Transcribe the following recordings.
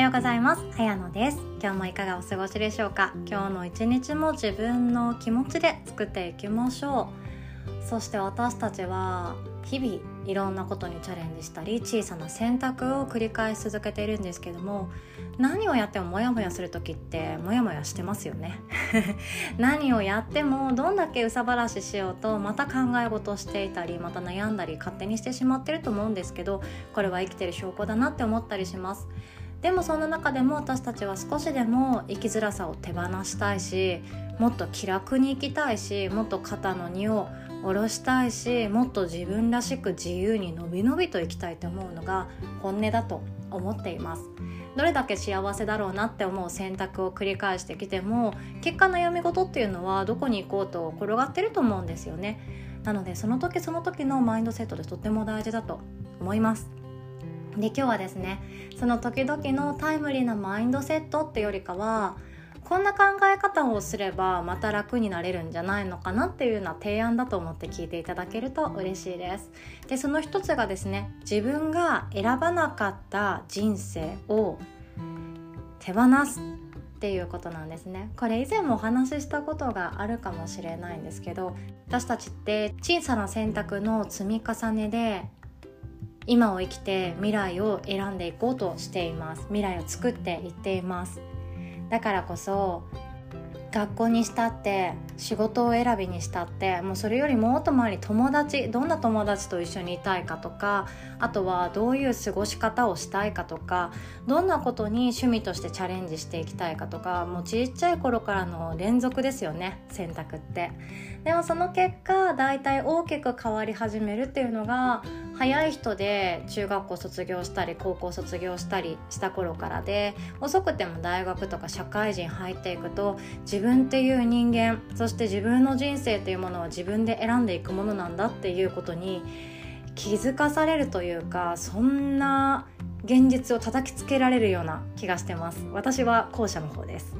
ようございます。あやのです。今日もいかがお過ごしでしょうか。今日の一日も自分の気持ちで作っていきましょう。そして私たちは日々いろんなことにチャレンジしたり小さな選択を繰り返し続けているんですけども、何をやってもモヤモヤする時ってモヤモヤしてますよね何をやってもどんだけ憂さ晴らししようとまた考え事をしていたり、また悩んだり勝手にしてしまってると思うんですけど、これは生きてる証拠だなって思ったりします。でもそんな中でも私たちは少しでも生きづらさを手放したいし、もっと気楽に生きたいし、もっと肩の荷を下ろしたいし、もっと自分らしく自由にのびのびと生きたいと思うのが本音だと思っています。どれだけ幸せだろうなって思う選択を繰り返してきても、結果悩み事っていうのはどこに行こうと転がってると思うんですよね。なのでその時その時のマインドセットでとっても大事だと思います。で、今日はですね、その時々のタイムリーなマインドセットってよりかは、こんな考え方をすればまた楽になれるんじゃないのかなっていうような提案だと思って聞いていただけると嬉しいです。で、その一つがですね、自分が選ばなかった人生を手放すっていうことなんですね。これ以前もお話ししたことがあるかもしれないんですけど、私たちって小さな選択の積み重ねで今を生きて未来を選んでいこうとしています。未来を作っていっています。だからこそ学校にしたって仕事を選びにしたって、もうそれよりもっと前に友達、どんな友達と一緒にいたいかとか、あとはどういう過ごし方をしたいかとか、どんなことに趣味としてチャレンジしていきたいかとか、もうちっちゃい頃からの連続ですよね、選択って。でもその結果だいたい大きく変わり始めるっていうのが、早い人で中学校卒業したり高校卒業したりした頃からで、遅くても大学とか社会人入っていくと、自分っていう人間、そして自分の人生というものは自分で選んでいくものなんだっていうことに気づかされるというか、そんな現実を叩きつけられるような気がしてます。私は後者の方です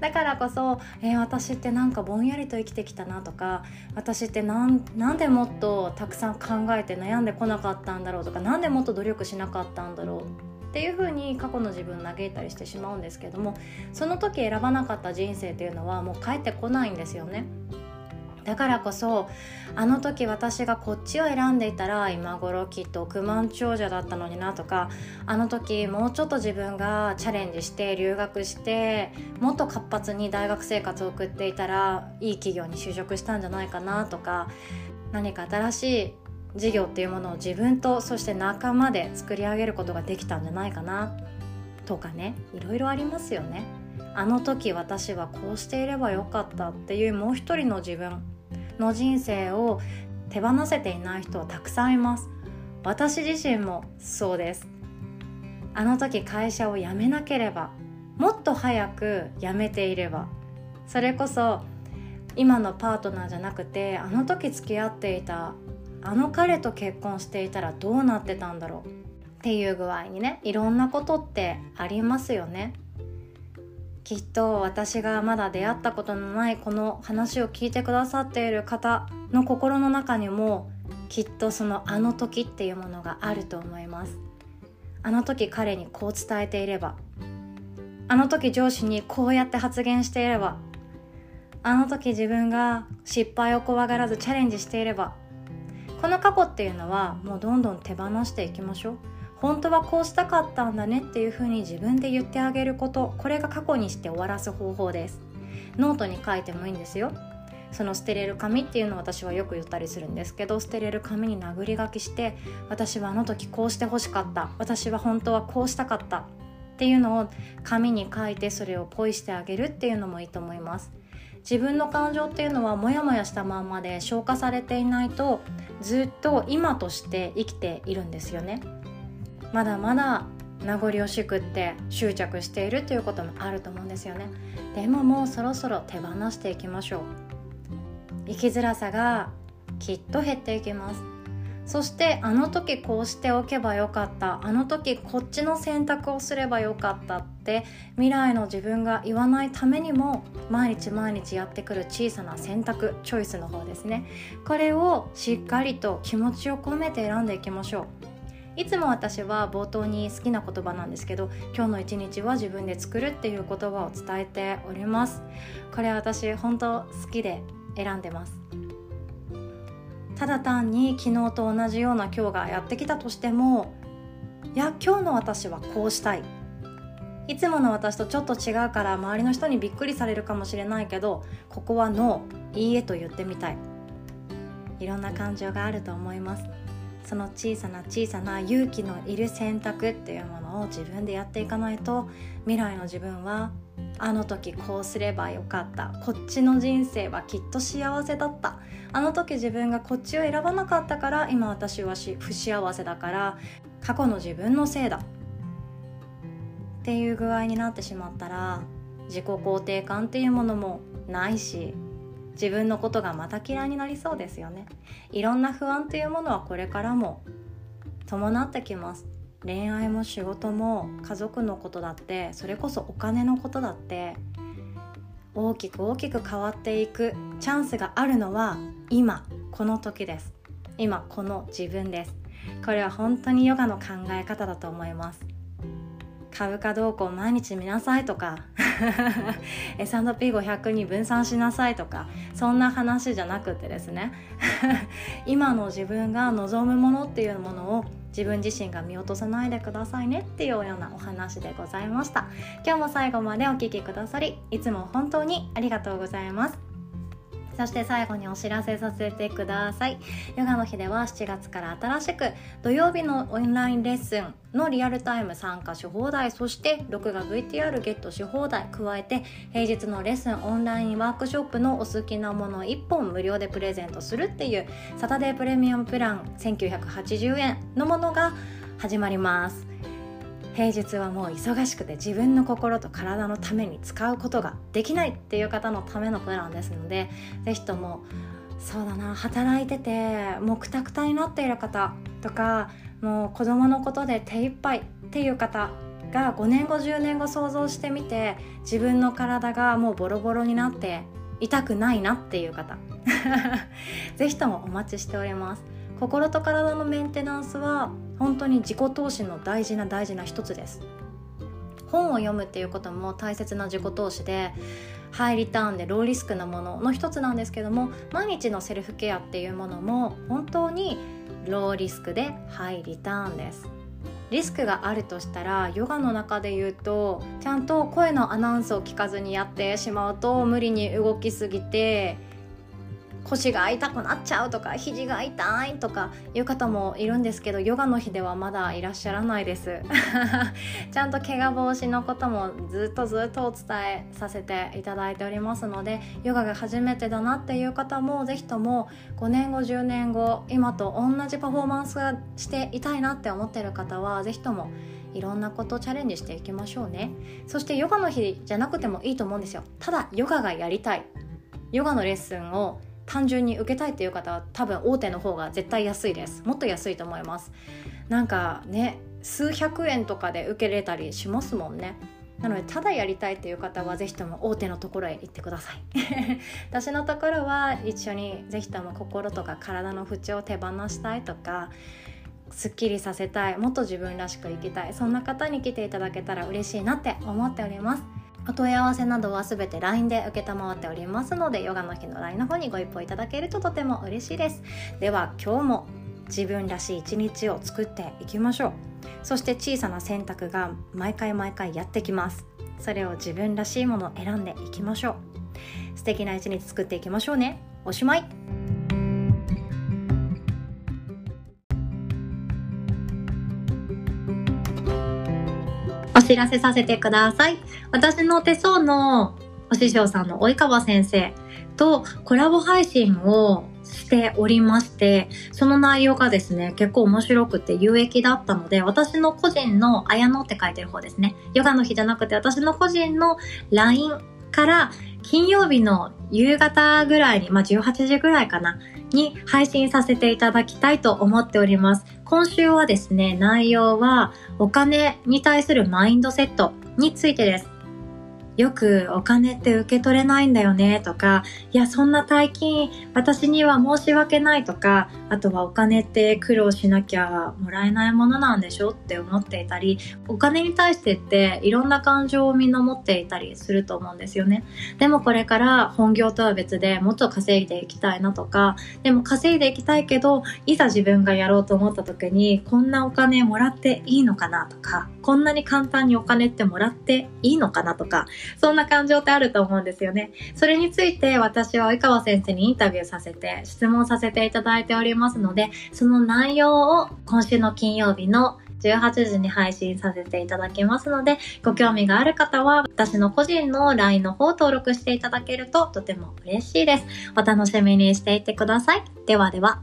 だからこそ、私ってなんかぼんやりと生きてきたなとか、私ってなんでもっとたくさん考えて悩んでこなかったんだろうとか、なんでもっと努力しなかったんだろうっていう風に過去の自分を嘆いたりしてしまうんですけども、その時選ばなかった人生というのはもう帰ってこないんですよね。だからこそ、あの時私がこっちを選んでいたら今頃きっと億万長者だったのになとか、あの時もうちょっと自分がチャレンジして留学してもっと活発に大学生活を送っていたらいい企業に就職したんじゃないかなとか、何か新しい事業っていうものを自分とそして仲間で作り上げることができたんじゃないかなとかね、いろいろありますよね。あの時私はこうしていればよかったっていうもう一人の自分の人生を手放せていない人はたくさんいます。私自身もそうです。あの時会社を辞めなければ、もっと早く辞めていれば、それこそ今のパートナーじゃなくて、あの時付き合っていたあの彼と結婚していたらどうなってたんだろうっていう具合にね、いろんなことってありますよね。きっと私がまだ出会ったことのないこの話を聞いてくださっている方の心の中にも、きっとそのあの時っていうものがあると思います。あの時彼にこう伝えていれば、あの時上司にこうやって発言していれば、あの時自分が失敗を怖がらずチャレンジしていれば、この過去っていうのはもうどんどん手放していきましょう。本当はこうしたかったんだねっていう風に自分で言ってあげること、これが過去にして終わらす方法です。ノートに書いてもいいんですよ。その捨てれる紙っていうのを私はよく言ったりするんですけど、捨てれる紙に殴り書きして、私はあの時こうしてほしかった、私は本当はこうしたかったっていうのを紙に書いて、それをポイしてあげるっていうのもいいと思います。自分の感情っていうのはモヤモヤしたままで消化されていないと、ずっと今として生きているんですよね。まだまだ名残惜しくって執着しているということもあると思うんですよね。でももうそろそろ手放していきましょう。生きづらさがきっと減っていきます。そしてあの時こうしておけばよかった、あの時こっちの選択をすればよかったって未来の自分が言わないためにも、毎日毎日やってくる小さな選択、チョイスの方ですね、これをしっかりと気持ちを込めて選んでいきましょう。いつも私は冒頭に好きな言葉なんですけど、今日の一日は自分で作るっていう言葉を伝えております。これは私本当好きで選んでます。ただ単に昨日と同じような今日がやってきたとしても、いや今日の私はこうしたい、いつもの私とちょっと違うから周りの人にびっくりされるかもしれないけど、ここはノー、いいえと言ってみたい。いろんな感情があると思います。その小さな小さな勇気のいる選択っていうものを自分でやっていかないと、未来の自分はあの時こうすればよかった、こっちの人生はきっと幸せだった、あの時自分がこっちを選ばなかったから今私は不幸せだから過去の自分のせいだっていう具合になってしまったら、自己肯定感っていうものもないし、自分のことがまた嫌いになりそうですよね。いろんな不安っていうものはこれからも伴ってきます。恋愛も仕事も家族のことだって、それこそお金のことだって大きく大きく変わっていくチャンスがあるのは今この時です。今この自分です。これは本当にヨガの考え方だと思います。株価動向を毎日見なさいとかS&P500 に分散しなさいとか、そんな話じゃなくてですね今の自分が望むものっていうものを自分自身が見落とさないでくださいねっていうようなお話でございました。今日も最後までお聞きくださり、いつも本当にありがとうございます。そして最後にお知らせさせてください。ヨガの日では7月から新しく土曜日のオンラインレッスンのリアルタイム参加し放題、そして録画 VTR ゲットし放題、加えて平日のレッスン、オンラインワークショップのお好きなもの1本無料でプレゼントするっていうサタデープレミアムプラン1980円のものが始まります。平日はもう忙しくて自分の心と体のために使うことができないっていう方のためのプランですので、ぜひともそうだな、働いててもうクタクタになっている方とか、もう子供のことで手一杯っていう方が5年後10年後想像してみて、自分の体がもうボロボロになって痛くないなっていう方ぜひともお待ちしております。心と体のメンテナンスは本当に自己投資の大事な大事な一つです。本を読むっていうことも大切な自己投資で、ハイリターンでローリスクなものの一つなんですけども、毎日のセルフケアっていうものも本当にローリスクでハイリターンです。リスクがあるとしたら、ヨガの中で言うとちゃんと声のアナウンスを聞かずにやってしまうと、無理に動きすぎて腰が痛くなっちゃうとか、肘が痛いとかいう方もいるんですけど、ヨガの日ではまだいらっしゃらないですちゃんと怪我防止のこともずっとお伝えさせていただいておりますので、ヨガが初めてだなっていう方もぜひとも5年後10年後今と同じパフォーマンスがしていたいなって思ってる方は、ぜひともいろんなことをチャレンジしていきましょうね。そしてヨガの日じゃなくてもいいと思うんですよ。ただヨガがやりたい、ヨガのレッスンを単純に受けたいっていう方は、多分大手の方が絶対安いです。もっと安いと思います。なんかね、数百円とかで受けれたりしますもんね。なのでただやりたいっていう方は、ぜひとも大手のところへ行ってください私のところは一緒にぜひとも心とか体の不調を手放したいとか、すっきりさせたい、もっと自分らしく生きたい、そんな方に来ていただけたら嬉しいなって思っております。お問い合わせなどはすべて LINE で受けたまわっておりますので、ヨガの日の LINE の方にご一報いただけるととても嬉しいです。では今日も自分らしい一日を作っていきましょう。そして小さな選択が毎回やってきます。それを自分らしいものを選んでいきましょう。素敵な一日作っていきましょうね。おしまい。お知らせさせてください。私の手相のお師匠さんの及川先生とコラボ配信をしておりまして、その内容がですね、結構面白くて有益だったので、私の個人の綾乃って書いてる方ですね、ヨガの日じゃなくて私の個人の LINE から金曜日の夕方ぐらいに、18時ぐらいかなに配信させていただきたいと思っております。今週はですね、内容はお金に対するマインドセットについてです。よくお金って受け取れないんだよねとか、いやそんな大金私には申し訳ないとか、あとはお金って苦労しなきゃもらえないものなんでしょって思っていたり、お金に対してっていろんな感情をみんな持っていたりすると思うんですよね。でもこれから本業とは別でもっと稼いでいきたいなとか、でも稼いでいきたいけどいざ自分がやろうと思った時にこんなお金もらっていいのかなとか、こんなに簡単にお金ってもらっていいのかなとか、そんな感情ってあると思うんですよね。それについて私は及川先生にインタビューさせて質問させていただいておりますので、その内容を今週の金曜日の18時に配信させていただきますので、ご興味がある方は私の個人の LINE の方を登録していただけるととても嬉しいです。お楽しみにしていてください。ではでは。